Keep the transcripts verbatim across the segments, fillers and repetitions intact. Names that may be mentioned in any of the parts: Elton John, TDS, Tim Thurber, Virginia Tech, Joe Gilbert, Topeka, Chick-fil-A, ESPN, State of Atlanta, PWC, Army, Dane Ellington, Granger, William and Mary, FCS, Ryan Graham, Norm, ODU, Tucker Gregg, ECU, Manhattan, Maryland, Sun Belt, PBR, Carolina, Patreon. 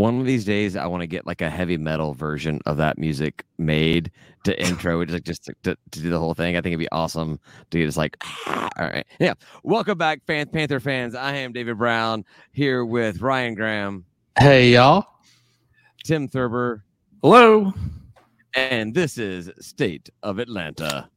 One of these days, I want to get like a heavy metal version of that music made to intro, just like just to, to, to do the whole thing. I think it'd be awesome to get just like, ah, all right, yeah. Welcome back, fan, Panther fans. I am David Brown here with Ryan Graham. Hey, y'all. Tim Thurber. Hello. And this is State of Atlanta.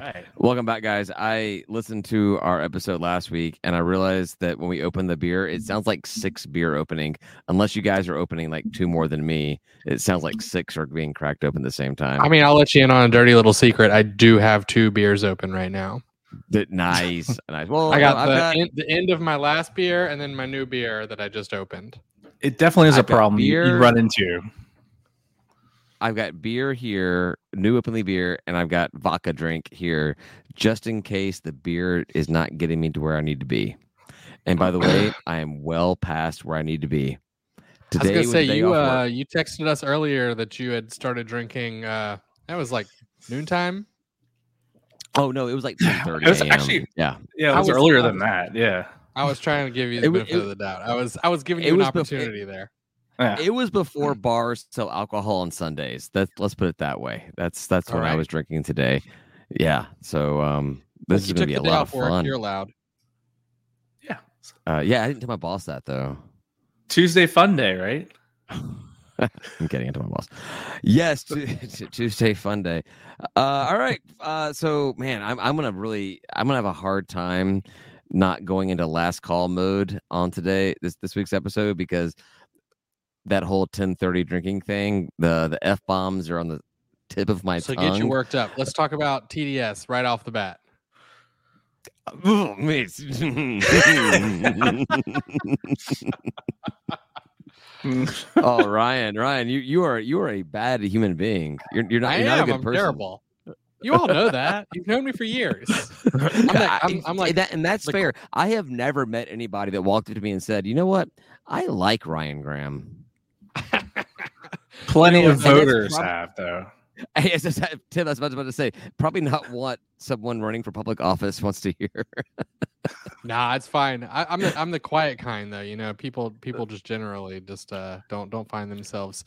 Right. Welcome back, guys. I listened to our episode last week, and I realized that when we open the beer, it sounds like six beer opening. Unless you guys are opening like two more than me, it sounds like six are being cracked open at the same time. I mean, I'll let you in on a dirty little secret. I do have two beers open right now. Nice. Nice. Well, I got, the, got... In, the end of my last beer and then my new beer that I just opened. It definitely is I've a problem beer... you run into. I've got beer here, new openly beer, and I've got vodka drink here just in case the beer is not getting me to where I need to be. And by the way, I am well past where I need to be. Today I was going to say, you, uh, you texted us earlier that you had started drinking, uh, that was like noontime? Oh, no, it was like ten thirty a m. It was actually, yeah, yeah, it was, was earlier was, than that, yeah. I was trying to give you the benefit of the doubt. I was, I was giving you an opportunity before, it, there. Yeah. It was before bars sell alcohol on Sundays. That let's put it that way. That's that's when right. I was drinking today. Yeah. So um, this is gonna be a lot of fun. You're allowed. Yeah. Uh, yeah. I didn't tell my boss that though. Tuesday fun day, right? I'm kidding. I told my boss. Yes, t- t- Tuesday fun day. Uh, all right. Uh, so man, I'm I'm gonna really I'm gonna have a hard time not going into last call mode on today this this week's episode because. That whole ten thirty drinking thing, the the F-bombs are on the tip of my so tongue. So get you worked up. Let's talk about T D S right off the bat. oh, Ryan, Ryan, you you are you are a bad human being. You're you're not, you're not a good I'm person. Terrible. You all know that. You've known me for years. I'm like, I'm, I'm like that, and that's like, fair. I have never met anybody that walked up to me and said, "You know what? I like Ryan Graham." Plenty of voters probably, have, though. I, just, Tim, that's what I was about to say. Probably not what someone running for public office wants to hear. Nah, it's fine. I, I'm the I'm the quiet kind, though. You know, people people just generally just uh, don't don't find themselves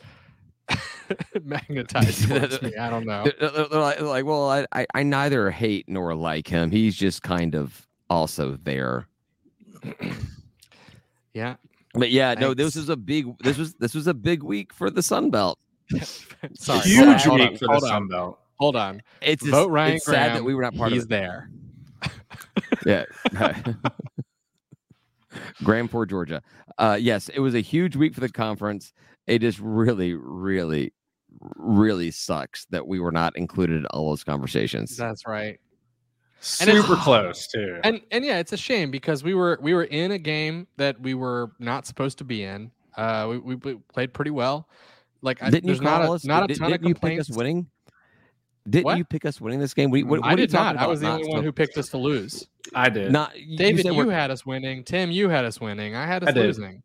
magnetized. me. I don't know. They're like, they're like, well, I, I I neither hate nor like him. He's just kind of also there. Yeah. But yeah, no, this is a big this was this was a big week for the Sun Belt. Sorry. Huge hold week on, for the Sun Belt. Hold on. It's vote a, Ryan it's Graham, sad that we were not part he's of it. There. Yeah. Graham for Georgia. Uh, yes, it was a huge week for the conference. It just really, really, really sucks that we were not included in all those conversations. That's right. And super close too, and and yeah, it's a shame because we were we were in a game that we were not supposed to be in. Uh, we we, we played pretty well. Like, I, didn't there's you not a, us? Not a did, ton didn't of complaints. You pick us winning? Didn't what? You pick us winning this game? We what, I what did not. I was the not only one who picked us to lose. I did. Not David. You, you had us winning. Tim, you had us winning. I had us I losing.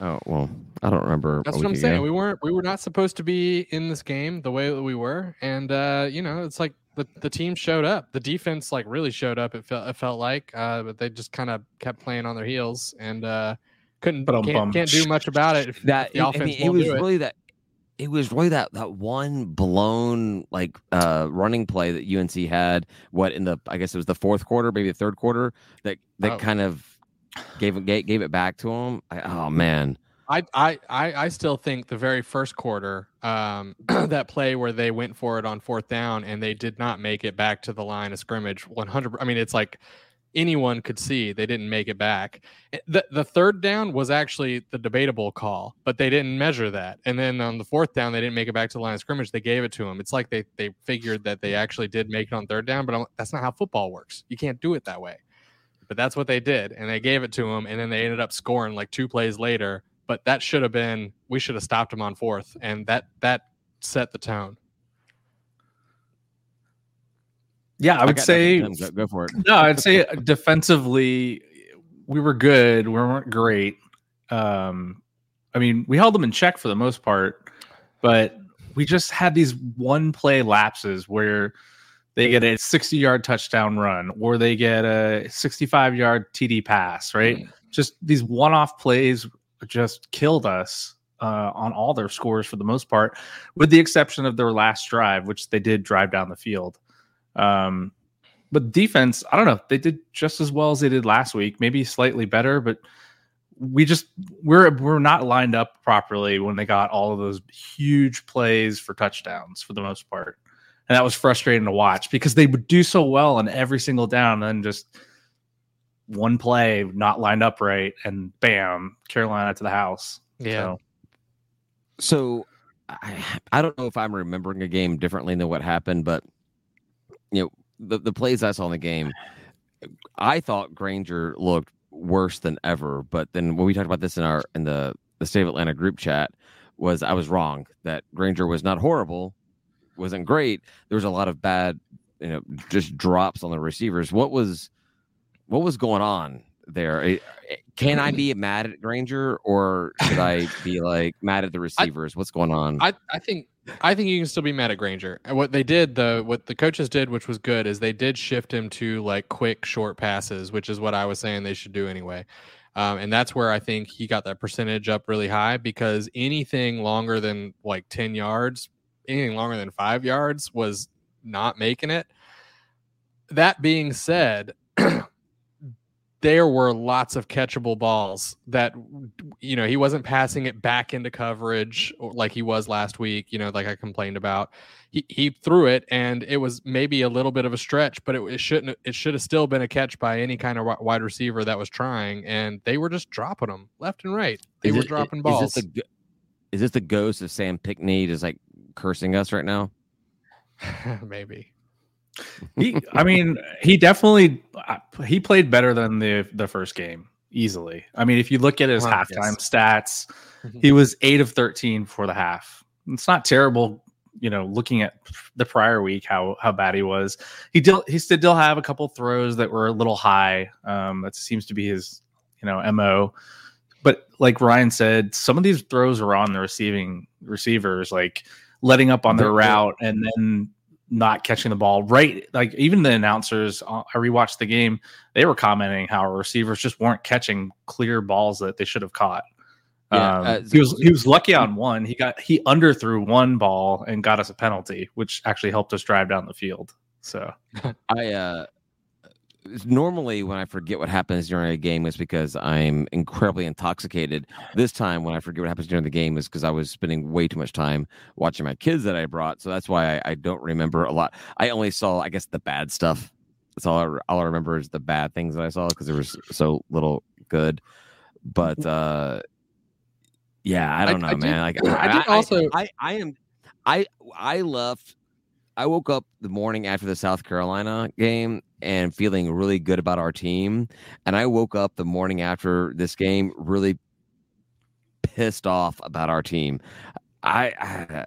Oh well, I don't remember. That's what I'm saying. Ago. We weren't. We were not supposed to be in this game the way that we were, and uh, you know, it's like. The, the team showed up. The defense like really showed up. It felt it felt like, uh, but they just kind of kept playing on their heels and uh, couldn't can't, can't do much about it. If, that if the it, offense I mean, it was really it. that it was really that, that one blown like uh, running play that U N C had. What in the I guess it was the fourth quarter, maybe the third quarter that that oh. kind of gave gave gave it back to them. I, oh man. I, I I still think the very first quarter, um, that play where they went for it on fourth down and they did not make it back to the line of scrimmage. one hundred. I mean, it's like anyone could see they didn't make it back. The the third down was actually the debatable call, but they didn't measure that. And then on the fourth down, they didn't make it back to the line of scrimmage. They gave it to them. It's like they they figured that they actually did make it on third down, but I'm, that's not how football works. You can't do it that way. But that's what they did, and they gave it to them, and then they ended up scoring like two plays later. But that should have been, we should have stopped him on fourth. And that that set the tone. Yeah, I would I say, go, go for it. No, I'd say defensively, we were good. We weren't great. Um, I mean, we held them in check for the most part, but we just had these one play lapses where they get a sixty-yard touchdown run, or they get a sixty-five-yard T D pass, right? Mm. Just these one-off plays just killed us uh, on all their scores for the most part, with the exception of their last drive, which they did drive down the field. Um, but defense, I don't know. They did just as well as they did last week, maybe slightly better, but we just we're we're not lined up properly when they got all of those huge plays for touchdowns for the most part. And that was frustrating to watch because they would do so well on every single down, and then just one play not lined up right, and bam, Carolina to the house. Yeah. So, so I, I don't know if I'm remembering a game differently than what happened, but you know, the, the plays I saw in the game, I thought Granger looked worse than ever. But then when we talked about this in our in the, the State of Atlanta group chat, was I was wrong that Granger was not horrible. Wasn't great. There was a lot of bad, you know, just drops on the receivers. What was, what was going on there? Can I be mad at Granger, or should I be like mad at the receivers? I, What's going on? I, I think I think you can still be mad at Granger. And what they did, though, what the coaches did, which was good, is they did shift him to like quick short passes, which is what I was saying they should do anyway. Um, and that's where I think he got that percentage up really high, because anything longer than like ten yards, anything longer than five yards was not making it. That being said, there were lots of catchable balls that, you know, he wasn't passing it back into coverage like he was last week, you know, like I complained about. He he threw it, and it was maybe a little bit of a stretch, but it, it shouldn't, it should have still been a catch by any kind of wide receiver that was trying, and they were just dropping them left and right. They is were it, dropping is balls. This the, is this the ghost of Sam Pickney just like cursing us right now? Maybe. He, I mean, he definitely he played better than the the first game easily. I mean, if you look at his oh, halftime yes. stats, he was eight of thirteen for the half. It's not terrible, you know, looking at the prior week how how bad he was. He did he still have a couple throws that were a little high. Um, that seems to be his, you know, M O. But like Ryan said, some of these throws were on the receiving receivers, like letting up on their route and then not catching the ball right. Like even the announcers, I rewatched the game. They were commenting how our receivers just weren't catching clear balls that they should have caught. Yeah, um, uh, he was, he was lucky on one. He got, he underthrew one ball and got us a penalty, which actually helped us drive down the field. So I, uh, normally when I forget what happens during a game is because I'm incredibly intoxicated. This time when I forget what happens during the game is because I was spending way too much time watching my kids that I brought. So that's why I, I don't remember a lot. I only saw, I guess, the bad stuff. That's all I, all I remember is the bad things that I saw because there was so little good. But uh, yeah, I don't I, know, I man. Do, like, I, I did I, also, I, I am, I, I left. I woke up the morning after the South Carolina game and feeling really good about our team. And I woke up the morning after this game really pissed off about our team. I, I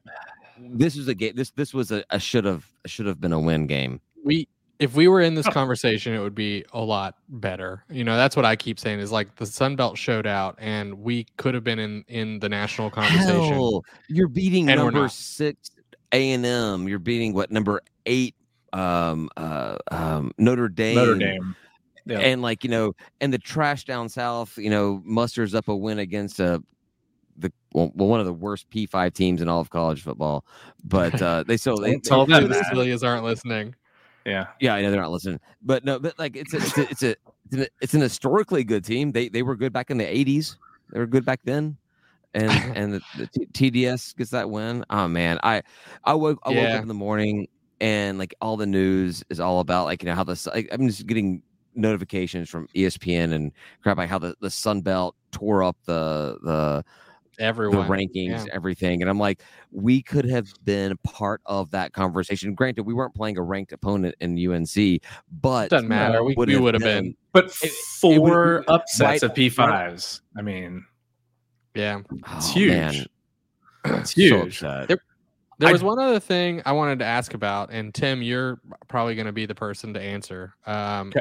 this is a game. This this was a, a should have should have been a win game. We if we were in this conversation, it would be a lot better. You know, that's what I keep saying is like the Sun Belt showed out, and we could have been in, in the national conversation. Hell, you're beating number six. A and M, you're beating what number eight um uh um Notre Dame. Notre Dame. Yeah. And like, you know, and the trash down south, you know, musters up a win against uh the well, one of the worst P five teams in all of college football. But uh they so they told them these Williams aren't listening. Yeah. Yeah, I know they're not listening. But no, but like it's a, it's a, it's a it's an, it's an historically good team. They they were good back in the eighties. They were good back then. And and the, the T D S gets that win. Oh man, I I woke I yeah. woke up in the morning and like all the news is all about like you know how this like, I'm just getting notifications from E S P N and crap like how the, the Sun Belt tore up the the everyone the rankings yeah. everything, and I'm like we could have been part of that conversation. Granted, we weren't playing a ranked opponent in U N C, but doesn't matter. No, we we would have been, been. But it, four it upsets right, of P fives. I mean. Yeah, it's oh, huge. Man. It's huge. So there, There was I, one other thing I wanted to ask about, and Tim, you're probably going to be the person to answer. Um,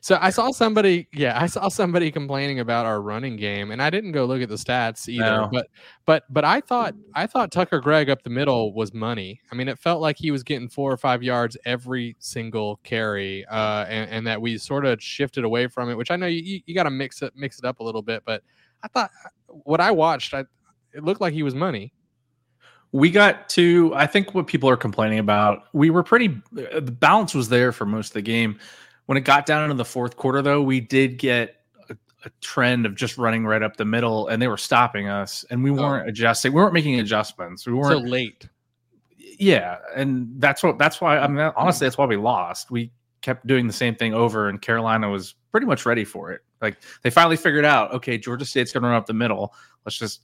so I saw somebody, yeah, I saw somebody complaining about our running game, and I didn't go look at the stats either. No. But, but, but I thought I thought Tucker Gregg up the middle was money. I mean, it felt like he was getting four or five yards every single carry, uh, and, and that we sort of shifted away from it. Which I know you you got to mix it mix it up a little bit, but I thought what I watched, I, it looked like he was money. We got to, I think what people are complaining about, we were pretty, the balance was there for most of the game. When it got down into the fourth quarter, though, we did get a, a trend of just running right up the middle, and they were stopping us, and we weren't oh. adjusting. We weren't making adjustments. We weren't so late. Yeah, and that's what, that's why, I mean, honestly, that's why we lost. We kept doing the same thing over, and Carolina was pretty much ready for it. Like, they finally figured out, okay, Georgia State's going to run up the middle. Let's just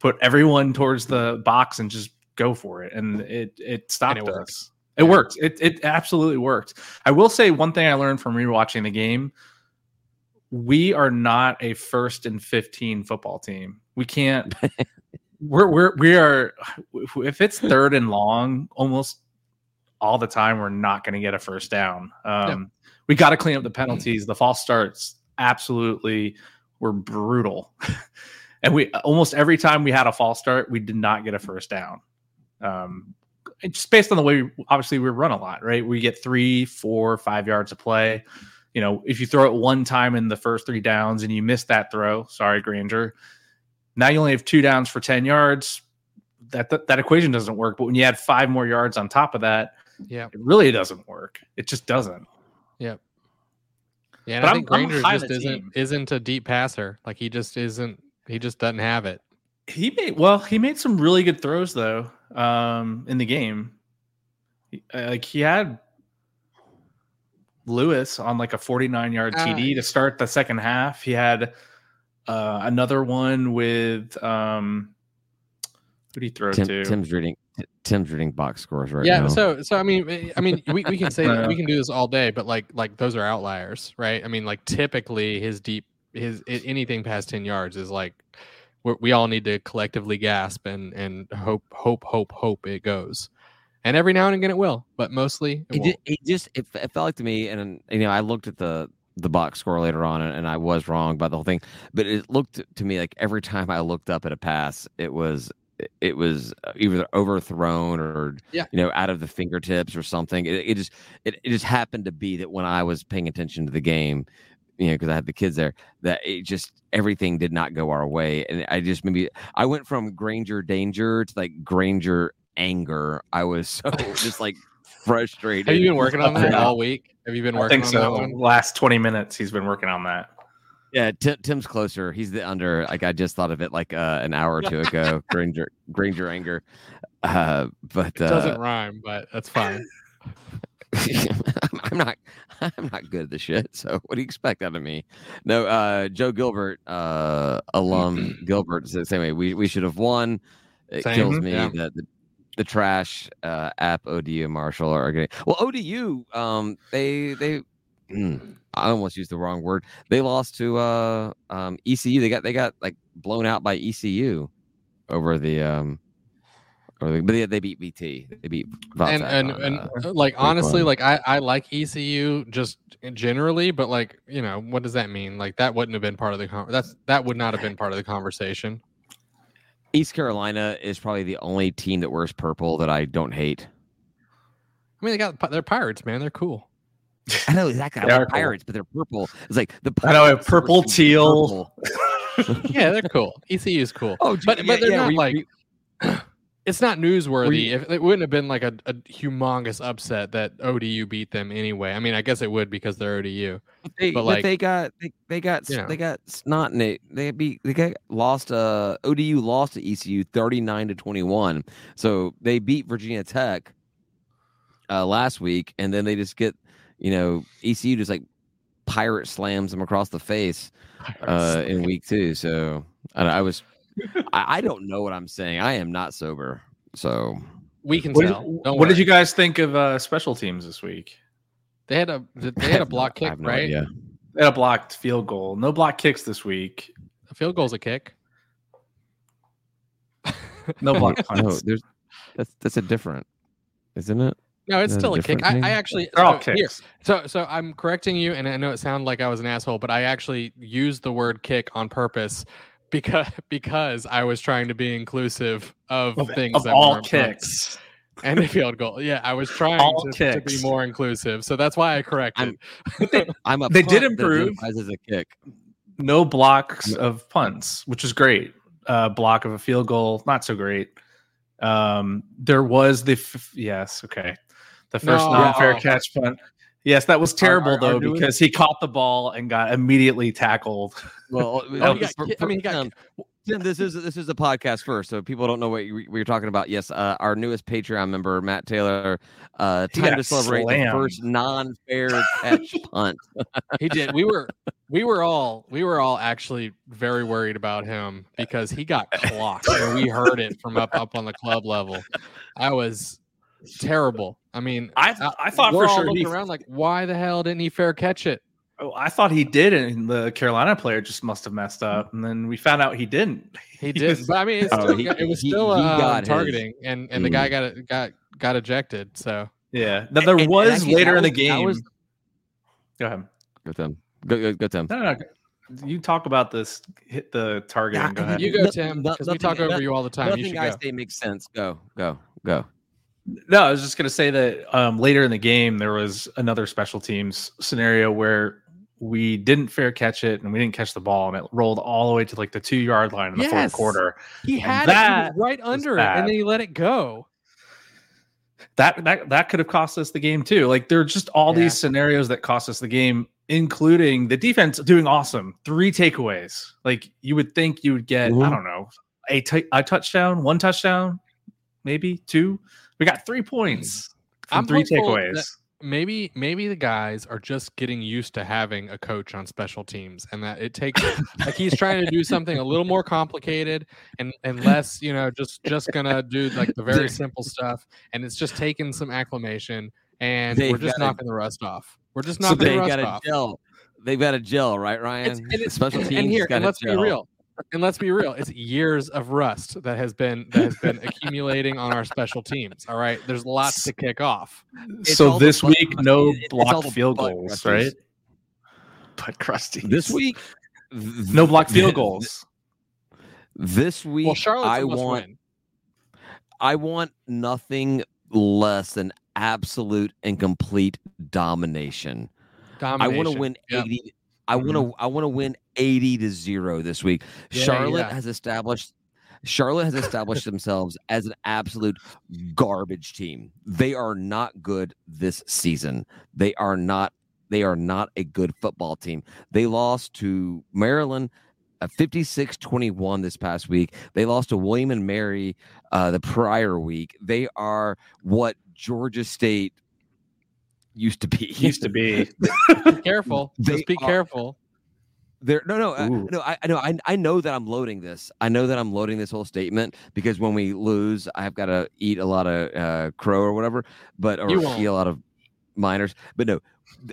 put everyone towards the box and just go for it. And it, it stopped and it us. Works. It yeah. worked. It it absolutely worked. I will say one thing I learned from rewatching the game. We are not a first and fifteen football team. We can't, we're, we're, we are, if it's third and long, almost all the time, we're not going to get a first down. Um, yeah. We got to clean up the penalties. The false starts absolutely were brutal. And we almost every time we had a false start, we did not get a first down. Um, just based on the way, we, obviously, we run a lot, right? We get three, four, five yards of play. You know, if you throw it one time in the first three downs and you miss that throw, sorry, Granger, now you only have two downs for ten yards. That that, that equation doesn't work. But when you add five more yards on top of that, yeah, it really doesn't work. It just doesn't. Yeah. Yeah, and but I think I'm, Granger I'm just isn't isn't a deep passer. Like, he just isn't. He just doesn't have it. He made well. He made some really good throws though um, in the game. Like, he had Lewis on like a forty-nine yard uh, T D to start the second half. He had uh, another one with um, who did he throw Tim, to? Tim's reading. Tim's reading box scores right yeah, now. Yeah. So so I mean I mean we, we can say that we can do this all day, but like like those are outliers, right? I mean, like, typically his deep. His anything past ten yards is like we're, we all need to collectively gasp and and hope hope hope hope it goes, and every now and again it will, but mostly it, it, did, it just it, it felt like to me, and you know I looked at the the box score later on, and, and I was wrong about the whole thing, but it looked to me like every time I looked up at a pass, it was it was either overthrown or yeah. you know out of the fingertips or something. It, it just it, it just happened to be that when I was paying attention to the game. You know, because I had the kids there, that it just everything did not go our way, and I just maybe I went from Granger danger to like Granger anger. I was so just like frustrated. Have you been working on that all week? Have you been working? I think on so. That one? Last twenty minutes, he's been working on that. Yeah, Tim, Tim's closer. He's the under. Like, I just thought of it like uh, an hour or two ago. Granger, Granger anger, uh, but it doesn't uh, rhyme, but that's fine. I'm not I'm not good at this shit, so what do you expect out of me? No, uh, Joe Gilbert, uh, alum mm-hmm. Gilbert, said the same way. We we should have won. It same, kills me yeah. that the, the trash uh, app O D U and Marshall are getting. Well, O D U, um, they they mm, I almost used the wrong word. They lost to uh, um, E C U. They got they got like blown out by E C U over the. Um, Or they, but yeah, they beat B T. They beat and and, on, and uh, like honestly, one. like I, I like E C U just generally, but like you know what does that mean? Like that wouldn't have been part of the con- that's that would not have been part of the conversation. East Carolina is probably the only team that wears purple that I don't hate. I mean, they got they're Pirates, man. They're cool. I know exactly. They I like Pirates, cool. But they're purple. It's like the I know purple teal. Purple. yeah, they're cool. E C U is cool. Oh, but yeah, but they're yeah, not like. You, It's not newsworthy. If it wouldn't have been like a, a humongous upset that O D U beat them anyway. I mean, I guess it would because they're O D U. They, but, but like, they got they, they got you know. they got snot in it. They beat they got lost. Uh, O D U lost to E C U thirty-nine to twenty-one. So they beat Virginia Tech uh, last week, and then they just get you know E C U just like pirate slams them across the face uh, in week two. So I, I was. I don't know what I'm saying. I am not sober, so we can what tell. Did, what worry. did you guys think of uh, special teams this week? They had a they had a block kick, right? Yeah, no they had a blocked field goal. No block kicks this week. A field goal's a kick. No block punts. No, there's That's that's a different, isn't it? No, it's still a kick. I, I actually they're so, all kicks. Yes. So so I'm correcting you, and I know it sounded like I was an asshole, but I actually used the word kick on purpose because because I was trying to be inclusive of, of things of that all were kicks. Purpose. And a field goal. Yeah, I was trying to, to be more inclusive. So that's why I corrected. I'm, they, I'm a they did improve. As a kick. No blocks of punts, which is great. Uh, block of a field goal, not so great. Um, there was the... F- yes, okay. The first no, non-fair oh. catch punt. Yes, that was terrible, our, our, though, our because he caught the ball and got immediately tackled. Well, oh, he got, I mean, he got... Um, This is this is a podcast first, so people don't know what you, we're talking about. Yes, uh, our newest Patreon member, Matt Taylor, uh, time to celebrate slammed. the first non-fair catch punt. He did. We were we were all we were all actually very worried about him because he got clocked, and we heard it from up up on the club level. I was terrible. I mean, I I thought we're for all sure looking he, around like, why the hell didn't he fair catch it? Oh, I thought he did, and the Carolina player just must have messed up. And then we found out he didn't. He didn't. But I mean, it's still, oh, he, it was he, still he uh, targeting, his. and and mm. the guy got got got ejected. So yeah. Now there and, was and later was, in the game. Was... Go ahead. Go Tim. Go go, go Tim. No, no, no. You talk about this. Hit the targeting. Yeah, go ahead. You go Tim. Because we talk over nothing, you all the time. Nothing you should I go. say makes sense. Go go go. No, I was just gonna say that um, later in the game there was another special teams scenario where we didn't fair catch it and we didn't catch the ball and it rolled all the way to like the two yard line in the yes. fourth quarter. He had it he right under it and then he let it go. That that that could have cost us the game too. Like there are just all yeah. these scenarios that cost us the game, including the defense doing awesome. Three takeaways. Like you would think you would get, Ooh. I don't know, a, t- a touchdown, one touchdown, maybe two. We got three points from I'm three takeaways. Maybe maybe the guys are just getting used to having a coach on special teams and that it takes like he's trying to do something a little more complicated and, and less, you know, just, just gonna do like the very simple stuff. And it's just taking some acclimation and they've we're just knocking a, the rust off. We're just knocking so the rust off. Gel. They've got a gel, right, Ryan? It's, and it's, special teams. And here, and let's gel. be real. And let's be real, it's years of rust that has been that has been accumulating on our special teams. All right, there's lots to kick off. It's so this week, crusty. no it's blocked field goals, crusties. right? But crusty. This week, th- no blocked field th- goals. This week, well, Charlotte's I want, win. I want nothing less than absolute and complete domination. domination. I want to win eighty. Yep. I want to I want to win eighty to zero this week. Yeah, Charlotte yeah. has established Charlotte has established themselves as an absolute garbage team. They are not good this season. They are not they are not a good football team. They lost to Maryland fifty-six twenty-one this past week. They lost to William and Mary uh, the prior week. They are what Georgia State used to be used to be be careful they just be are, careful there no no I, no I know I, I know that I'm loading this I know that I'm loading this whole statement because when we lose I've got to eat a lot of uh crow or whatever but or eat a lot of minors but no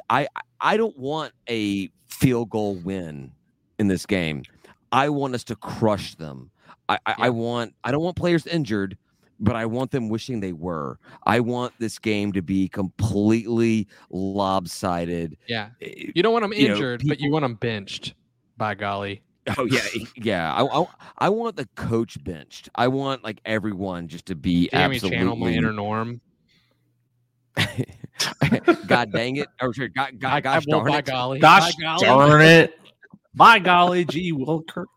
I I don't want a field goal win in this game. I want us to crush them. I I, yeah. I want I don't want players injured, but I want them wishing they were. I want this game to be completely lopsided. Yeah. You don't want them you injured, know, people... but you want them benched, by golly. Oh, yeah. Yeah. I, I, I want the coach benched. I want, like, everyone just to be Can absolutely... Can we channel my inner Norm? God dang it. Or, God, God, gosh darn by it. Golly. Gosh by golly. darn it. By golly, gee, Wilkirk.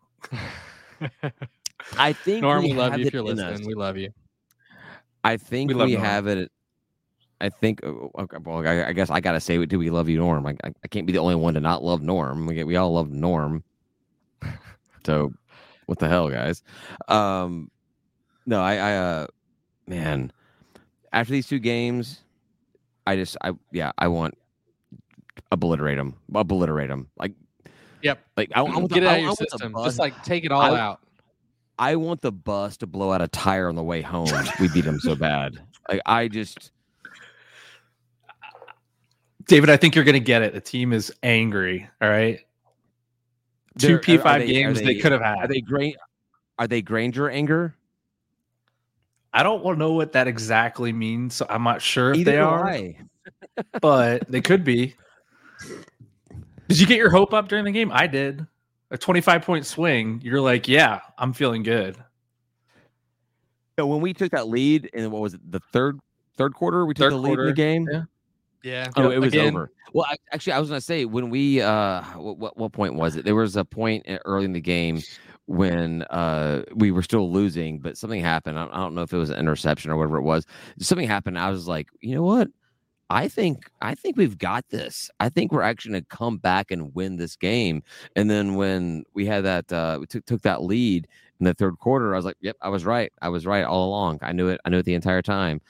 I think Norm, we, we love you if you're listening. Us. We love you. I think we, we have it. I think. Okay, well, I, I guess I gotta say, do we love you, Norm? I, I, I can't be the only one to not love Norm. We we all love Norm. So, what the hell, guys? Um, no, I, I uh, man. After these two games, I just, I yeah, I want obliterate them, obliterate them. Like, yep. Like I, I want get the, it out I, of your I system. Just like take it all I, out. I want the bus to blow out a tire on the way home. We beat them so bad. Like I just, David, I think you're going to get it. The team is angry. All right. Two P five games they could have had. Are they great? Are they Granger anger? I don't want to know what that exactly means, so I'm not sure if Either they are, I. but they could be. Did you get your hope up during the game? I did. A twenty-five point swing. You're like, yeah, I'm feeling good. So when we took that lead in, what was it, the third third quarter? We took third the lead quarter. in the game? Yeah. Yeah. Oh, you know, it was again, over. Well, I, actually, I was going to say, when we uh, – what, what point was it? There was a point early in the game when uh, we were still losing, but something happened. I don't, I don't know if it was an interception or whatever it was. Something happened. I was like, you know what? I think I think we've got this. I think we're actually going to come back and win this game. And then when we had that uh, – we took, took that lead in the third quarter, I was like, yep, I was right. I was right all along. I knew it. I knew it the entire time.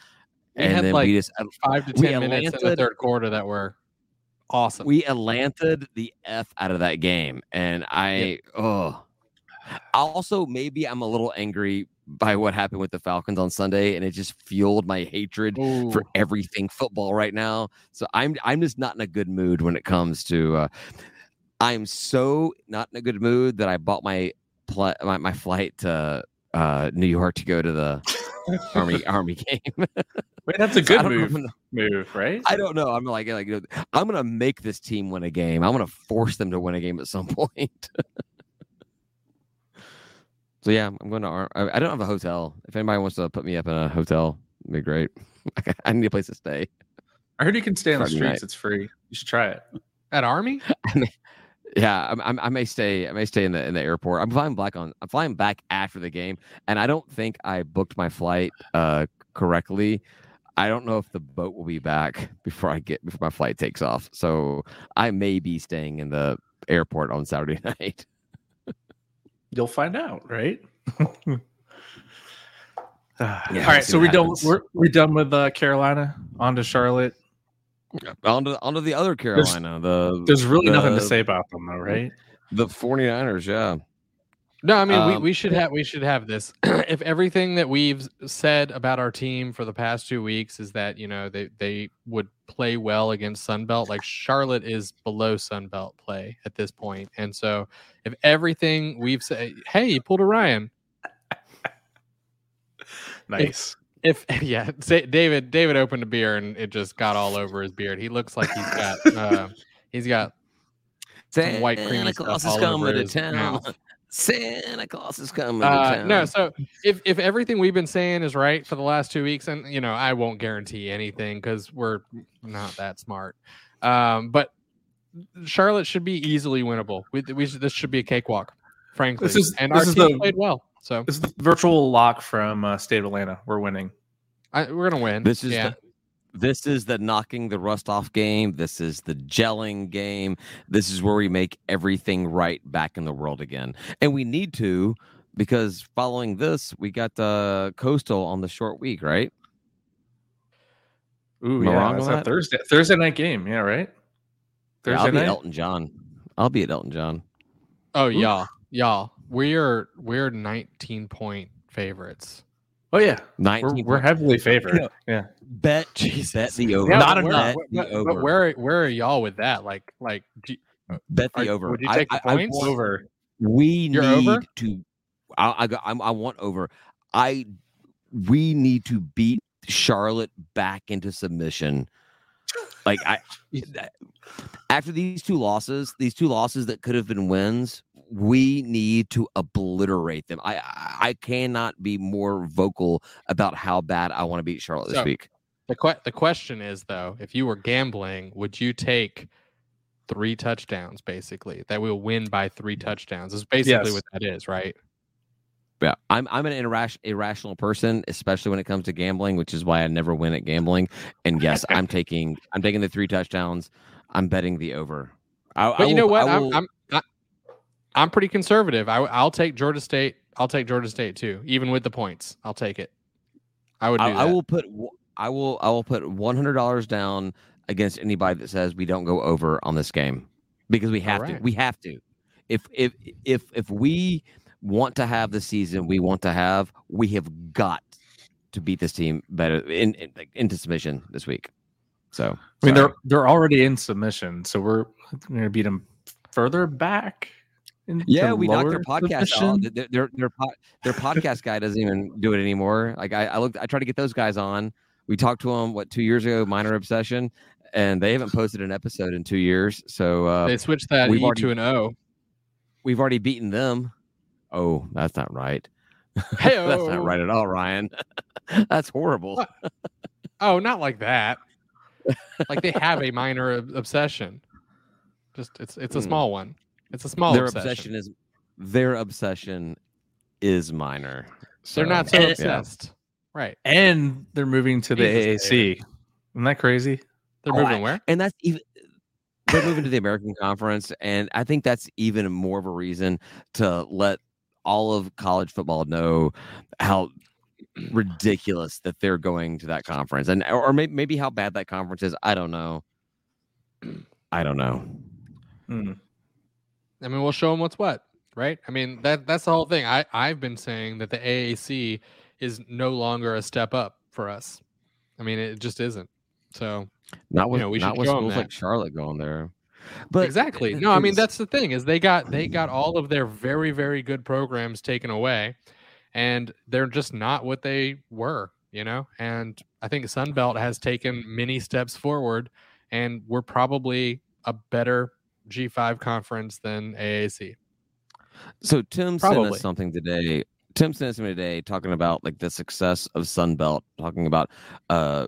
We and had then like we just five to ten Atlanted, minutes in the third quarter that were awesome. We Atlanted the F out of that game, and I yeah. oh, also maybe I'm a little angry by what happened with the Falcons on Sunday, and it just fueled my hatred Ooh. for everything football right now. So I'm I'm just not in a good mood when it comes to. Uh, I'm so not in a good mood that I bought my pl- my, my flight to uh, New York to go to the. Army Army game. Wait, that's a good so move, gonna, move, right? I don't know. I'm like, like you know, I'm gonna make this team win a game. I'm gonna force them to win a game at some point. So yeah, I'm going to. Ar- I, I don't have a hotel. If anybody wants to put me up in a hotel, it'd be great. I need a place to stay. I heard you can stay on Friday the streets. Night. It's free. You should try it at Army. I mean, yeah, I, I, I may stay. I may stay in the in the airport. I'm flying back on. I'm flying back after the game, and I don't think I booked my flight uh, correctly. I don't know if the boat will be back before I get before my flight takes off. So I may be staying in the airport on Saturday night. You'll find out, right? yeah, All right, so we done. We're we done with uh, Carolina. On to Charlotte. Onto, onto the other Carolina. There's, the There's really the, nothing to say about them, though, right? The 49ers, yeah. No, I mean, um, we, we should have we should have this. If everything that we've said about our team for the past two weeks is that, you know, they, they would play well against Sun Belt, like Charlotte is below Sun Belt play at this point. And so if everything we've said, hey, you pulled a Ryan. Nice. If, If yeah, David David opened a beer and it just got all over his beard. He looks like he's got uh, he's got some white cream and stuff all over his mouth. Santa Claus is coming uh, to town. No, so if if everything we've been saying is right for the last two weeks, and you know I won't guarantee anything because we're not that smart, um, but Charlotte should be easily winnable. We, we this should be a cakewalk, frankly. This is, and this our is team the- played well. So this is the virtual lock from uh, State of Atlanta. We're winning. I, we're gonna win. This is yeah. the, this is the knocking the rust off game. This is the gelling game. This is where we make everything right back in the world again, and we need to because following this, we got the Coastal on the short week, right? Ooh, Am yeah, it's that? Thursday Thursday night game. Yeah, right. Thursday yeah, I'll be night. At Elton John. I'll be at Elton John. Oh Ooh. yeah, y'all. We're we're nineteen point favorites. Oh yeah, nineteen. We're, we're heavily favored. Yeah, yeah. bet Jesus. bet the over. Yeah, Not where, bet where, the over. But where where are y'all with that? Like like do, bet the are, over. Would you take I, the I, points I want, over? We You're need over? to. I I, got, I I want over. I we need to beat Charlotte back into submission. Like I after these two losses, these two losses that could have been wins. We need to obliterate them. I I cannot be more vocal about how bad I want to beat Charlotte so, this week. The que- the question is, though, if you were gambling, would you take three touchdowns, basically, that we'll win by three touchdowns? Is basically yes. what that is, right? Yeah, I'm I'm an irras- irrational person, especially when it comes to gambling, which is why I never win at gambling. And yes, I'm taking I'm taking the three touchdowns. I'm betting the over. I, but I you will, know what? I will, I'm. I'm I'm pretty conservative. I, I'll take Georgia State. I'll take Georgia State too, even with the points. I'll take it. I would. Do I, that. I will put. I will. I will put one hundred dollars down against anybody that says we don't go over on this game because we have right. to. We have to. If if if if we want to have the season we want to have, we have got to beat this team better in, in into submission this week. So I mean sorry. they're they're already in submission, so we're, we're going to beat them further back. Yeah, we knocked their podcast out. Their, their, their, po- their podcast guy doesn't even do it anymore. Like I, I looked, I tried to get those guys on. We talked to them, what, two years ago, Minor Obsession, and they haven't posted an episode in two years. So uh, they switched that E to an O. We've already beaten them. Oh, that's not right. Hey-o. That's not right at all, Ryan. That's horrible. Oh, not like that. Like they have a minor ob- obsession. Just it's it's a small one. It's a small their obsession. obsession is their obsession is minor. So they're not so and, obsessed. Yeah. Right. And they're moving to Jesus the A A C. Isn't that crazy? They're oh, moving I, where? And that's even they're moving to the American Conference, and I think that's even more of a reason to let all of college football know how ridiculous that they're going to that conference, and or maybe, maybe how bad that conference is. I don't know. I don't know. Hmm. I mean, we'll show them what's what, right? I mean, that that's the whole thing. I, I've been saying that the A A C is no longer a step up for us. I mean, it just isn't. So, not with, you know, we not should with schools like Charlotte going there. But exactly. No, I mean, that's the thing is they got they got all of their very, very good programs taken away, and they're just not what they were, you know? And I think Sun Belt has taken many steps forward, and we're probably a better G five conference than A A C. So Tim Probably. sent us something today. Tim sent us something today talking about like the success of Sun Belt, talking about uh,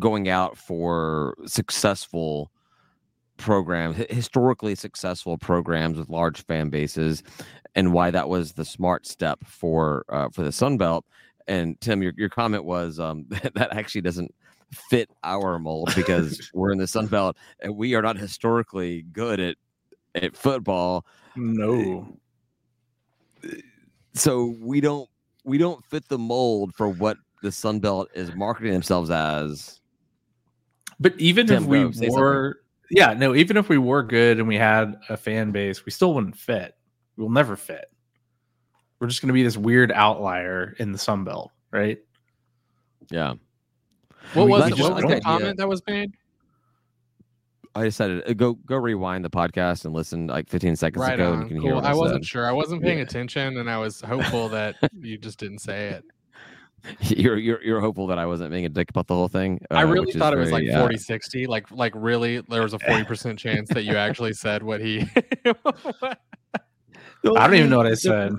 going out for successful programs, historically successful programs with large fan bases, and why that was the smart step for uh, for the Sun Belt. And Tim, your your comment was um, that actually doesn't fit our mold because we're in the Sun Belt and we are not historically good at at football. No. So we don't we don't fit the mold for what the Sun Belt is marketing themselves as. But even Tim, if we bro, were yeah, no, even if we were good and we had a fan base, we still wouldn't fit. We'll never fit. We're just going to be this weird outlier in the Sun Belt, right? Yeah. What was, it, what was the comment that was made? I decided go go rewind the podcast and listen like fifteen seconds right ago. On. And you can cool. hear I, I wasn't sure. I wasn't paying yeah. attention, and I was hopeful that you just didn't say it. You're you're you're hopeful that I wasn't being a dick about the whole thing. Uh, I really thought it was very, like forty sixty. Uh, like like really, there was a forty percent chance that you actually said what he. what? I don't even know what I said.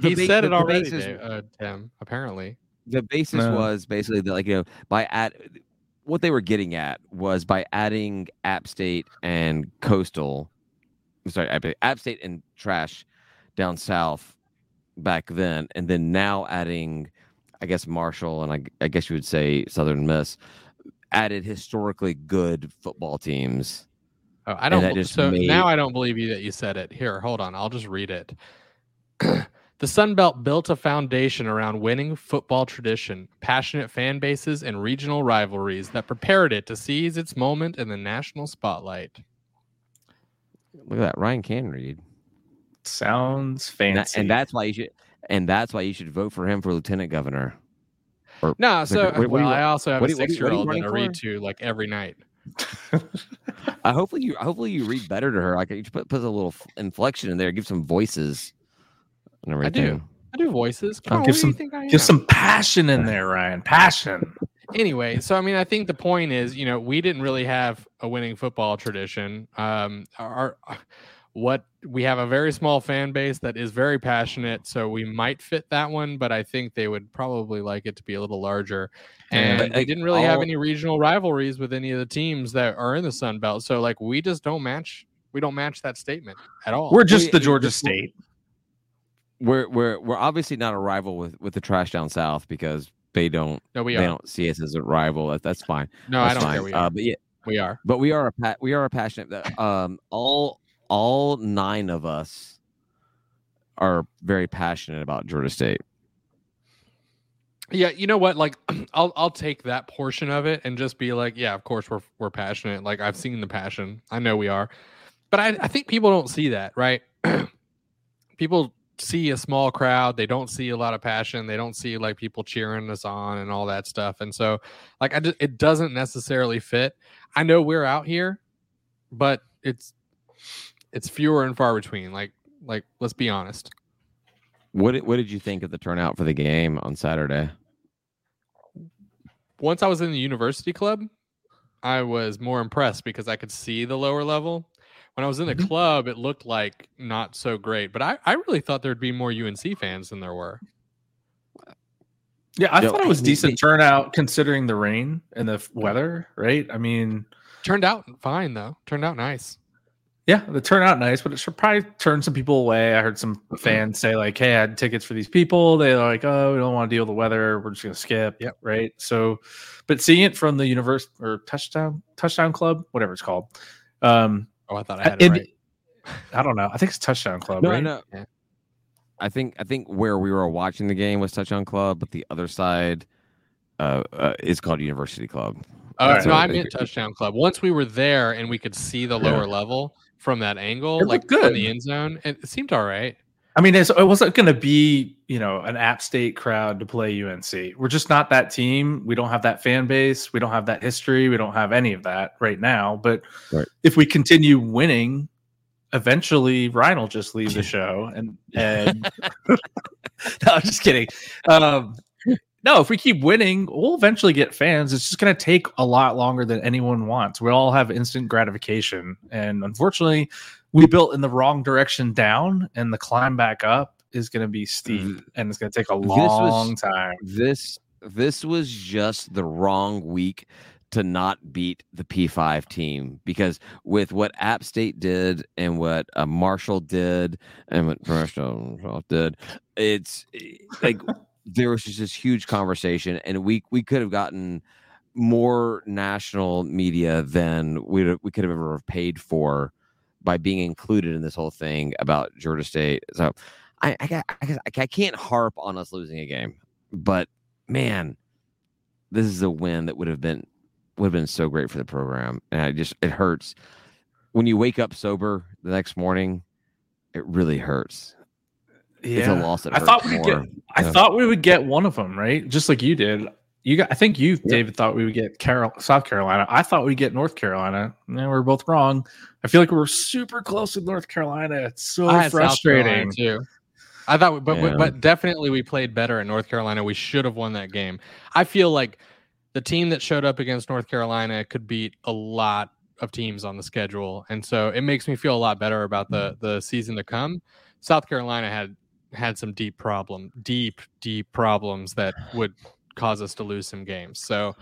He the, said the, it already, Dave, uh, Tim. Apparently. The basis no. was basically that, like, you know, by at what they were getting at was by adding App State and Coastal, I'm sorry, App State and Trash down south back then, and then now adding, I guess, Marshall and I, I guess you would say Southern Miss added historically good football teams. Oh, I don't. So made, now I don't believe you that you said it. Here, hold on, I'll just read it. The Sun Belt built a foundation around winning football tradition, passionate fan bases, and regional rivalries that prepared it to seize its moment in the national spotlight. Look at that, Ryan can read. Sounds fancy, and, that, and that's why you should. And that's why you should vote for him for lieutenant governor. Or, no, so what, what well, you, I also have a six-year-old that I read to like every night. I hopefully you hopefully you read better to her. I can put put a little inflection in there, give some voices. I do. I do voices. Come on, give some, give some passion in there, Ryan. Passion. Anyway, so I mean, I think the point is, you know, we didn't really have a winning football tradition. Um, our, our what we have a very small fan base that is very passionate, so we might fit that one, but I think they would probably like it to be a little larger. And yeah, they didn't really all, have any regional rivalries with any of the teams that are in the Sun Belt, so like we just don't match. We don't match that statement at all. We're just we, the Georgia just, State. We're we're we're obviously not a rival with, with the trash down south because they don't no, we are. they don't see us as a rival. That, that's fine. No, that's I don't fine. care. We are. Uh, but yeah, we are. But we are a we are a passionate. Um, all all nine of us are very passionate about Georgia State. Yeah, you know what? Like, I'll I'll take that portion of it and just be like, yeah, of course we're we're passionate. Like I've seen the passion. I know we are, but I I think people don't see that, right? People see a small crowd, they don't see a lot of passion, they don't see like people cheering us on and all that stuff, and so like I just, it doesn't necessarily fit. I know we're out here, but it's it's fewer and far between. Like, like let's be honest. What What did you think of the turnout for the game on Saturday? Once I was in the university club, I was more impressed because I could see the lower level. When I was in the club, it looked like not so great. But I, I really thought there'd be more U N C fans than there were. Yeah, I Yo, thought it was decent it, turnout considering the rain and the weather, right? I mean... Turned out fine, though. Turned out nice. Yeah, it turned out nice, but it should probably turn some people away. I heard some fans say, like, hey, I had tickets for these people. They're like, oh, we don't want to deal with the weather. We're just going to skip. Yep, right? So, but seeing it from the universe or touchdown touchdown club, whatever it's called, um, Oh, I thought I had it, it right. I don't know. I think it's Touchdown Club, no, right? No. Yeah. I think I think where we were watching the game was Touchdown Club, but the other side uh, uh, is called University Club. Oh, right. No, I meant Touchdown Club. Once we were there and we could see the lower yeah. level from that angle, it like good. from the end zone, and it seemed all right. I mean, it's, it wasn't going to be, you know, an App State crowd to play U N C. We're just not that team. We don't have that fan base. We don't have that history. We don't have any of that right now. But right. if we continue winning, eventually Ryan will just leave the show. And, and no, I'm just kidding. Um, no, if we keep winning, we'll eventually get fans. It's just going to take a lot longer than anyone wants. We all have instant gratification. And unfortunately, we built in the wrong direction down, and the climb back up is going to be steep, and it's going to take a long this was, time. This this was just the wrong week to not beat the P five team, because with what App State did and what uh, Marshall did and what Marshall did, it's like there was just this huge conversation, and we we could have gotten more national media than we we could have ever paid for by being included in this whole thing about Georgia State. So I I, got, I I can't harp on us losing a game, but man, this is a win that would have been would have been so great for the program, and I just it hurts when you wake up sober the next morning. It really hurts. Yeah, it's a loss that I thought we get. I so. thought we would get one of them, right? Just like you did. You got. I think you, David, yeah. thought we would get Carol, South Carolina. I thought we'd get North Carolina. No, we we're both wrong. I feel like we're super close with North Carolina. It's so I frustrating. Too. I thought, we, but yeah. we, but definitely we played better in North Carolina. We should have won that game. I feel like the team that showed up against North Carolina could beat a lot of teams on the schedule, and so it makes me feel a lot better about the the season to come. South Carolina had had some deep problem, deep deep problems that would cause us to lose some games. So,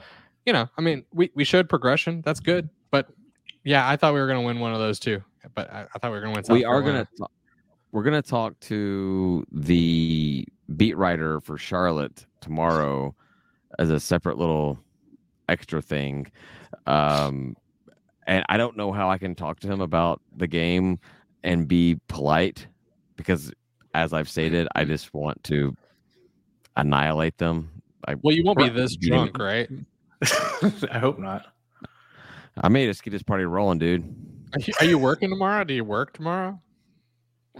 you know, I mean, we we showed progression. That's good, but. Yeah, I thought we were going to win one of those too, but I, I thought we were going to win. South we are going to talk, we're going to talk to the beat writer for Charlotte tomorrow as a separate little extra thing, um, and I don't know how I can talk to him about the game and be polite because, as I've stated, I just want to annihilate them. I, well, you won't be this drunk, right? I hope not. I may just get this party rolling, dude. Are you, are you working tomorrow? Do you work tomorrow?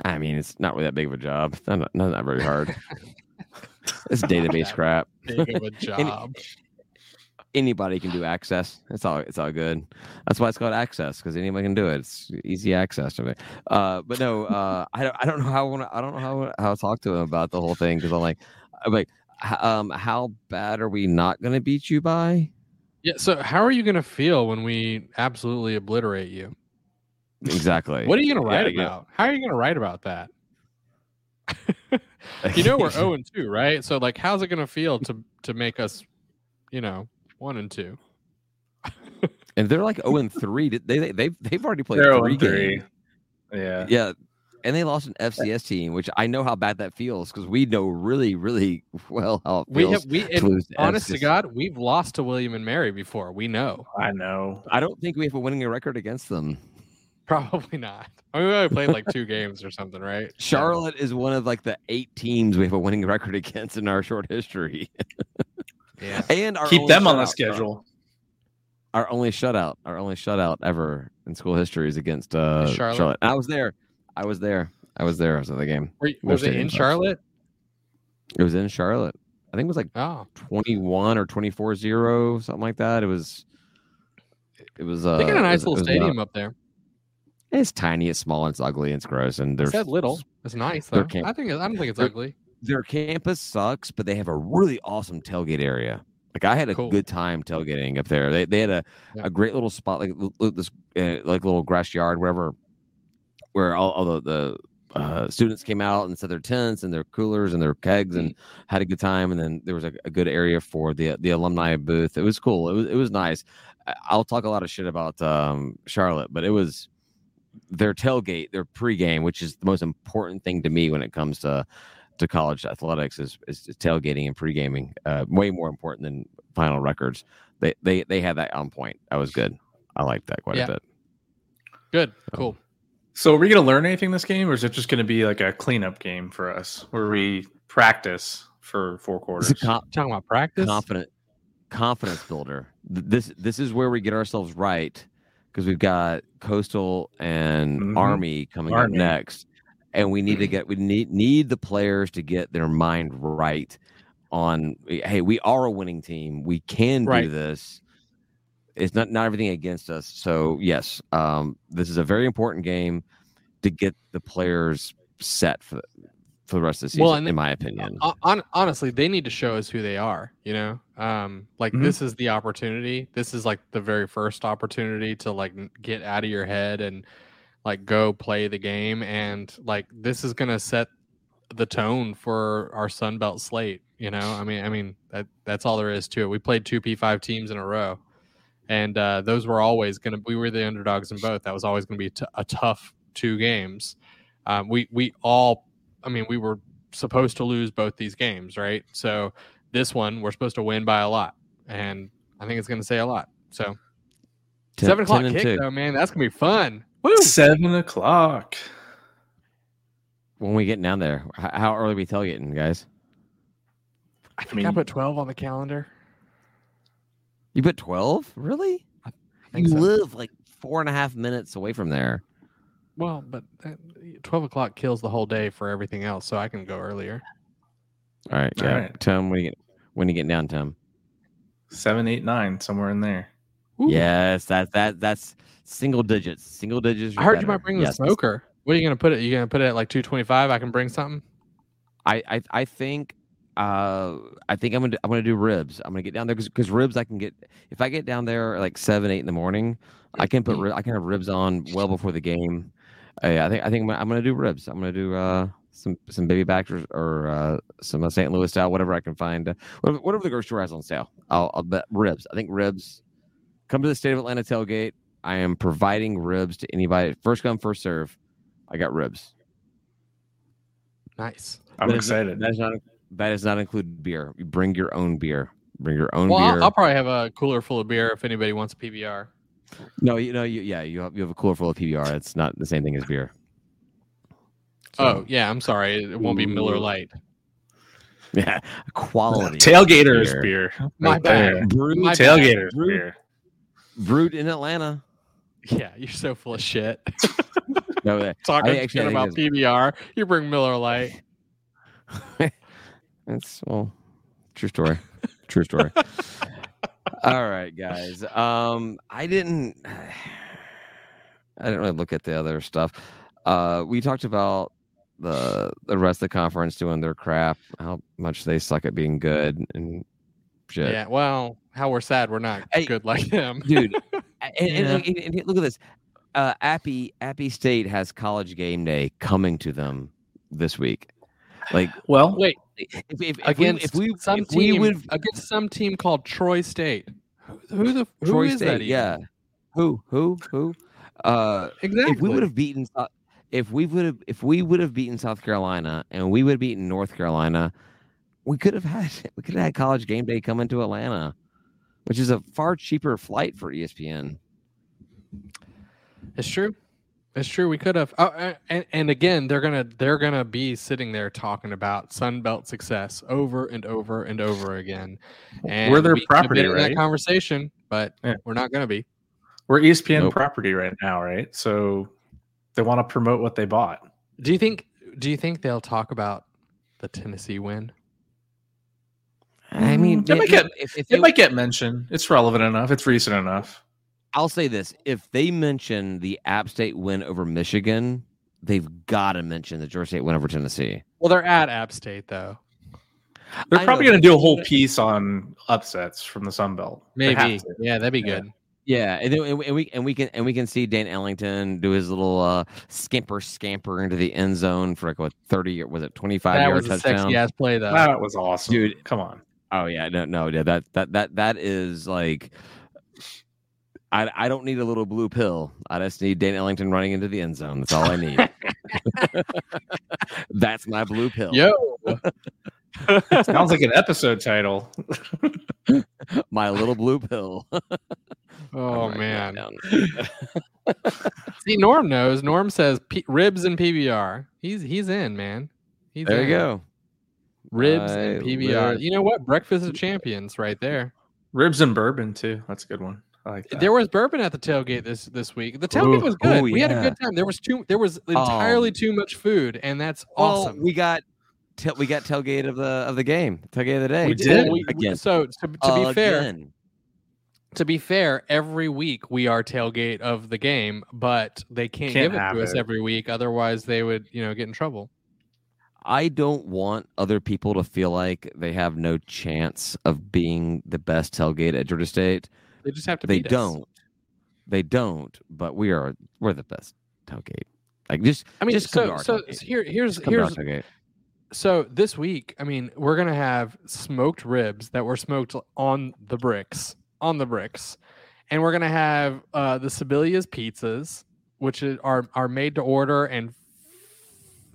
I mean, it's not really that big of a job. It's not, not, not very hard. It's database crap. Big of a job. Any, anybody can do access. It's all. It's all good. That's why it's called access, because anybody can do it. It's easy access to it. Uh, but no, uh, I don't. I don't know how. I, wanna, I don't know how. How to talk to him about the whole thing, because I'm like, I'm like, um, how bad are we not going to beat you by? Yeah, so how are you going to feel when we absolutely obliterate you? Exactly. What are you going to write yeah, about? Yeah. How are you going to write about that? You know we're oh and two, right? So, like, how's it going to feel to to make us, you know, one and two? And they're like oh and three. They, they, they've, they've already played they're three games. Yeah. Yeah, and they lost an F C S team, which I know how bad that feels because we know really, really well how it feels. We have, we, to lose to honest F C S. To God, we've lost to William and Mary before. We know. I know. I don't think we have a winning record against them. Probably not. I mean, we only played like two games or something, right? Charlotte yeah. is one of like the eight teams we have a winning record against in our short history. Yeah, and our keep them on the schedule. Our, our only shutout, our only shutout ever in school history is against uh, Charlotte. Charlotte. I was there. I was there. I was there. I was at the game. You, was it in Charlotte? It was in Charlotte. I think it was like oh. twenty-one or twenty-four zero, something like that. It was. It was. Uh, they got a nice was, little stadium up there. And it's tiny, it's small, and it's ugly, and it's gross. And they're said little. It's nice though. Camp- I think I don't think it's ugly. Their campus sucks, but they have a really awesome tailgate area. Like I had a cool. good time tailgating up there. They they had a, yeah. a great little spot, like this uh, like little grass yard, wherever, where all, all the, the uh, students came out and set their tents and their coolers and their kegs and had a good time. And then there was a, a good area for the the alumni booth. It was cool. It was it was nice. I'll talk a lot of shit about um, Charlotte, but it was their tailgate, their pregame, which is the most important thing to me when it comes to. to college athletics is, is tailgating and pre-gaming, uh, way more important than final records. They, they, they had that on point. That was good. I liked that quite yeah. a bit. Good. So. Cool. So are we going to learn anything this game, or is it just going to be like a cleanup game for us where we practice for four quarters? Com- talking about practice, confident, confidence builder. This, this is where we get ourselves right. Cause we've got Coastal and mm-hmm. Army coming Army. up next. And we need to get we need need the players to get their mind right on, hey, we are a winning team. We can right. do this. It's not, not everything against us. So, yes, um, this is a very important game to get the players set for, for the rest of the season, well, in they, my opinion. On, honestly, they need to show us who they are, you know? Um, like, mm-hmm. this is the opportunity. This is, like, the very first opportunity to, like, get out of your head and – like go play the game, and like this is gonna set the tone for our Sun Belt slate. You know, I mean, I mean that that's all there is to it. We played two P five teams in a row, and uh, those were always gonna. We were the underdogs in both. That was always gonna be t- a tough two games. Um, we we all, I mean, we were supposed to lose both these games, right? So this one we're supposed to win by a lot, and I think it's gonna say a lot. So ten, seven o'clock kick two. Though, man, that's gonna be fun. Woo. Seven o'clock. When we get down there, how early are we tailgating, guys? I think I, mean, I put twelve on the calendar. You put twelve? Really? I think you so. live like four and a half minutes away from there. Well, but that, twelve o'clock kills the whole day for everything else, so I can go earlier. All right, yeah. All right. Tom, when you get when you get down, Tom? Seven, eight, nine, somewhere in there. Ooh. Yes, that that that's. Single digits, single digits. I heard better. You might bring the yes. smoker. What are you gonna put it? You gonna put it at like two twenty-five? I can bring something. I, I I think, uh, I think I'm gonna I'm gonna do ribs. I'm gonna get down there because ribs I can get if I get down there like seven eight in the morning. I can put I can have ribs on well before the game. Uh, yeah, I think I think I'm gonna, I'm gonna do ribs. I'm gonna do uh some some baby back or, or uh, some uh, Saint Louis style, whatever I can find. Uh, whatever, whatever the grocery store has on sale. I'll, I'll bet ribs. I think ribs. Come to the State of Atlanta tailgate. I am providing ribs to anybody. First come, first serve. I got ribs. Nice. I'm that excited. Is, that, is not, that does not include beer. You bring your own beer. Bring your own well, beer. I'll, I'll probably have a cooler full of beer if anybody wants a P B R. No, you know, you, yeah, you have, you have a cooler full of P B R. It's not the same thing as beer. So. Oh, yeah. I'm sorry. It won't be Miller Lite. Yeah. Quality. Tailgater's beer. beer. My bad. Brew, My tailgater's bad. beer. Brewed in Atlanta. Yeah, you're so full of shit. no, Talking I, shit about P B R, you bring Miller Lite. That's well, true story. True story. All right, guys. Um, I didn't. I didn't really look at the other stuff. Uh, we talked about the the rest of the conference doing their crap, how much they suck at being good and shit. Yeah. Well. How we're sad we're not hey, good like them. Dude, and, and, and, and look at this. Uh, Appy, Appy State has college game day coming to them this week. Like, well, wait. If, if, against if we, if we, some if team, we would, against some team called Troy State. Who the who Troy is State, that? Even? Yeah. Who? Who? Who? Uh, exactly. If we would have beaten, uh, if we would have, if we would have beaten South Carolina, and we would have beaten North Carolina, we could have had we could have had college game day coming to Atlanta. Which is a far cheaper flight for E S P N. It's true. It's true. We could have. Oh, and, and again, they're gonna they're gonna be sitting there talking about Sun Belt success over and over and over again. And we're their we property, right? In that conversation, but yeah. we're not gonna be. We're E S P N nope. property right now, right? So they want to promote what they bought. Do you think? Do you think they'll talk about the Tennessee win? I mean, it, it might get, if, if it, it might get mentioned. It's relevant enough. It's recent enough. I'll say this. If they mention the App State win over Michigan, they've got to mention the Georgia State win over Tennessee. Well, they're at App State, though. They're I probably going to do a whole piece on upsets from the Sun Belt. Maybe. Yeah, that'd be yeah. good. Yeah, and, then, and we and we can and we can see Dane Ellington do his little uh, skimper scamper into the end zone for like what thirty or was it twenty five yard touchdown? That was a sexy ass play though. That was awesome, dude. Come on. Oh yeah, no, no, yeah, that that that that is like, I I don't need a little blue pill. I just need Dane Ellington running into the end zone. That's all I need. That's my blue pill. Yo. Sounds like an episode title. My little blue pill. Oh, man. See, Norm knows. Norm says P- ribs and P B R. He's he's in, man. He's there in. You go. Ribs uh, and P B R. Ribs. You know what? Breakfast of champions right there. Ribs and bourbon, too. That's a good one. I like that. There was bourbon at the tailgate this, this week. The tailgate ooh, was good. Ooh, we yeah. had a good time. There was too. There was entirely oh. too much food, and that's awesome. Oh, we got... T- we got tailgate of the of the game, tailgate of the day. We did. We, again. So to, to be fair, again. to be fair, every week we are tailgate of the game, but they can't, can't give it to it. us every week. Otherwise, they would, you know, get in trouble. I don't want other people to feel like they have no chance of being the best tailgate at Georgia State. They just have to. They beat don't. Us. They don't. But we are. We're the best tailgate. Like just. I mean, just so so tailgate. here here's just here's. So this week, I mean, we're going to have smoked ribs that were smoked on the bricks, on the bricks. And we're going to have uh, the Sebelia's pizzas, which are, are made to order and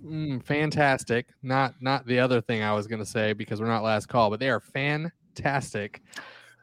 mm, fantastic. Not not the other thing I was going to say because we're not last call, but they are fantastic.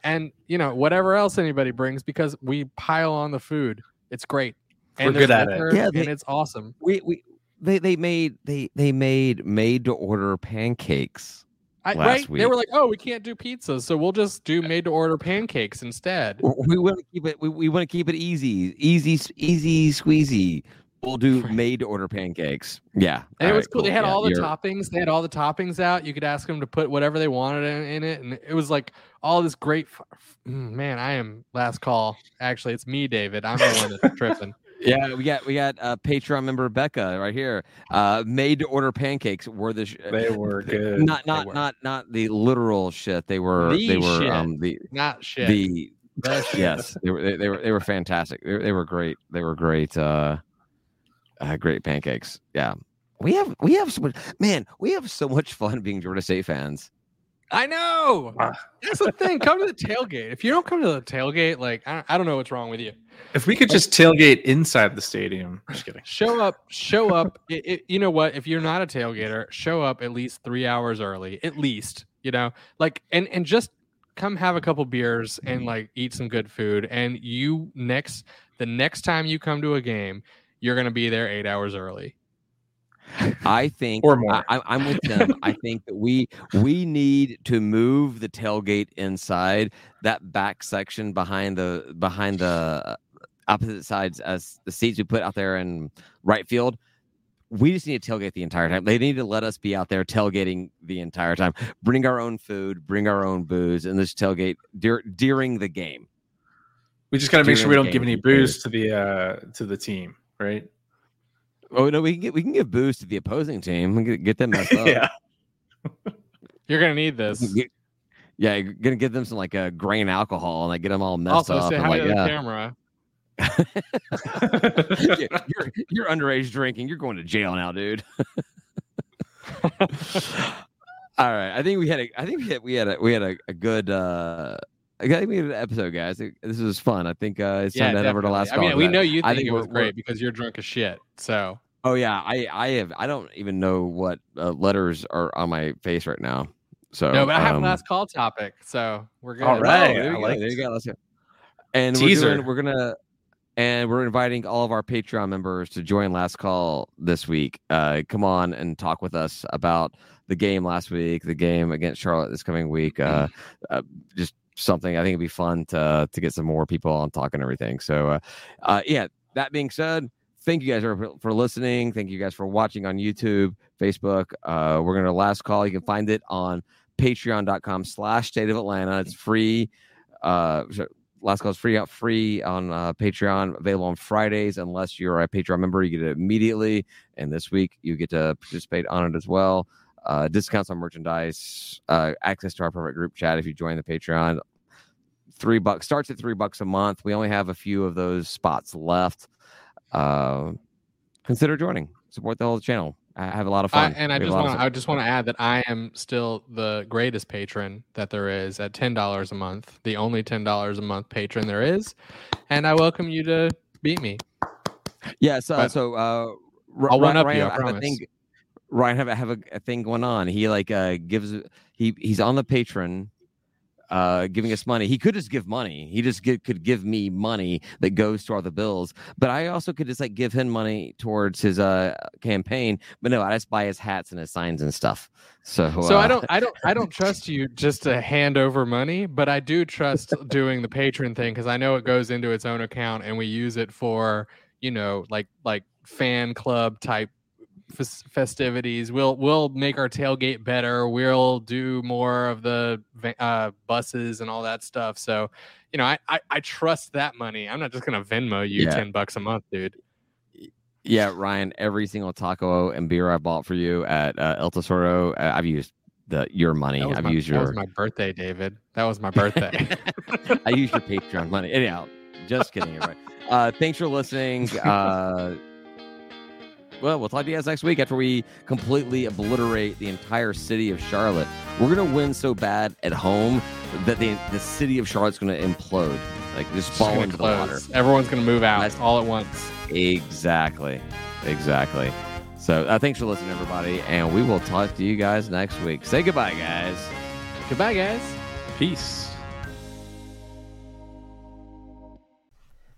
And, you know, whatever else anybody brings because we pile on the food. It's great. And we're good at it. Yeah, they, and it's awesome. We we. They they made they they made made to order pancakes I, last right? week. They were like, oh, we can't do pizzas, so we'll just do made to order pancakes instead. We want to keep it. We, we want to keep it easy, easy, easy, squeezy. We'll do made to order pancakes. Yeah, and all it was right, cool. They had yeah, all the you're... toppings. They had all the toppings out. You could ask them to put whatever they wanted in, in it, and it was like all this great. F- Man, I am last call. Actually, it's me, David. I'm the one that's tripping. Yeah, we got we got uh, Patreon member Becca right here. Uh, made to order pancakes were the sh- they were good. Not not were. not not the literal shit. They were the they were shit. um the not shit. The, the shit. Yes, they were they, they were they were fantastic. They, they were great. They were great. Uh, uh, great pancakes. Yeah, we have we have so much man. We have so much fun being Georgia State fans. I know. Uh, That's the thing. Come to the tailgate. If you don't come to the tailgate, like I don't, I don't know what's wrong with you. If we could just tailgate inside the stadium. Just kidding. Show up. Show up. it, it, you know what? If you're not a tailgater, show up at least three hours early. At least, you know, like and and just come have a couple beers and like eat some good food. And you next the next time you come to a game, you're gonna be there eight hours early. I think or more. I, I'm with them. I think that we we need to move the tailgate inside that back section behind the behind the opposite sides as the seats we put out there in right field. We just need to tailgate the entire time. They need to let us be out there tailgating the entire time. Bring our own food, bring our own booze, and this tailgate dur- during the game. We just got to make sure we don't give any booze to the uh, to the team, right? Oh no, we can get we can give booze to the opposing team and get, get them messed up. Yeah. You're gonna need this. Get, yeah, you're gonna give them some like a uh, grain alcohol and like get them all messed up. Also, say hi like, to the yeah. camera. yeah, you're you're underage drinking. You're going to jail now, dude. All right, I think we had a I think we had we had a, we had a, a good. Uh, I think we had an episode, guys. This was fun. I think uh, it's yeah, time to head over to last call. I mean, we know you think, think it was great because you're drunk as shit. So. Oh yeah, I, I have. I don't even know what uh, letters are on my face right now. So. No, but I have um, a last call topic, so we're good. All right, oh, there, you like there you go. Let's go. And Teaser. We're doing, we're gonna, and we're inviting all of our Patreon members to join Last Call this week. Uh, come on and talk with us about the game last week, the game against Charlotte this coming week. Uh, uh just. Something I think it'd be fun to to get some more people on talking everything. So, uh, uh, yeah. That being said, thank you guys for for listening. Thank you guys for watching on YouTube, Facebook. Uh, we're gonna last call. You can find it on Patreon dot com slash State of Atlanta. It's free. Uh, Last Call is free out free on uh, Patreon, available on Fridays. Unless you're a Patreon member, you get it immediately. And this week, you get to participate on it as well. Uh, discounts on merchandise, uh, access to our private group chat if you join the Patreon. Three bucks starts at three bucks a month. We only have a few of those spots left. Uh, consider joining. Support the whole channel. I have a lot of fun. I, and I just want to I just want to add that I am still the greatest patron that there is at ten dollars a month, the only ten dollars a month patron there is, and I welcome you to beat me. Yeah, so but so uh, I'll one up you, I promise. I think Ryan have, have a, a thing going on. He like uh, gives he he's on the patron uh, giving us money. He could just give money. He just give, could give me money that goes to all the bills. But I also could just like give him money towards his uh campaign. But no, I just buy his hats and his signs and stuff. So so uh, I don't I don't I don't trust you just to hand over money. But I do trust doing the patron thing because I know it goes into its own account and we use it for you know like like fan club type festivities. We'll we'll make our tailgate better. We'll do more of the uh buses and all that stuff. So you know i i, I trust that money. I'm not just gonna Venmo you yeah. ten bucks a month, dude. Yeah, Ryan, every single taco and beer I bought for you at uh, El Tesoro, uh, I've used the your money. I've my, used your that was my birthday, David. That was my birthday. I used your Patreon money. Anyhow, just kidding, everybody. Uh thanks for listening. uh Well, we'll talk to you guys next week after we completely obliterate the entire city of Charlotte. We're going to win so bad at home that the, the city of Charlotte's going to implode. Like, just fall just into close. The water. Everyone's going to move out. That's all at once. Exactly. Exactly. So uh, thanks for listening, everybody. And we will talk to you guys next week. Say goodbye, guys. Goodbye, guys. Peace.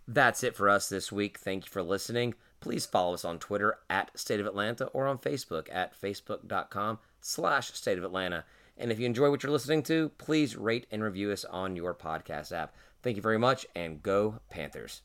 That's it for us this week. Thank you for listening. Please follow us on Twitter at State of Atlanta or on Facebook at facebook.com slash State of Atlanta. And if you enjoy what you're listening to, please rate and review us on your podcast app. Thank you very much, and go Panthers.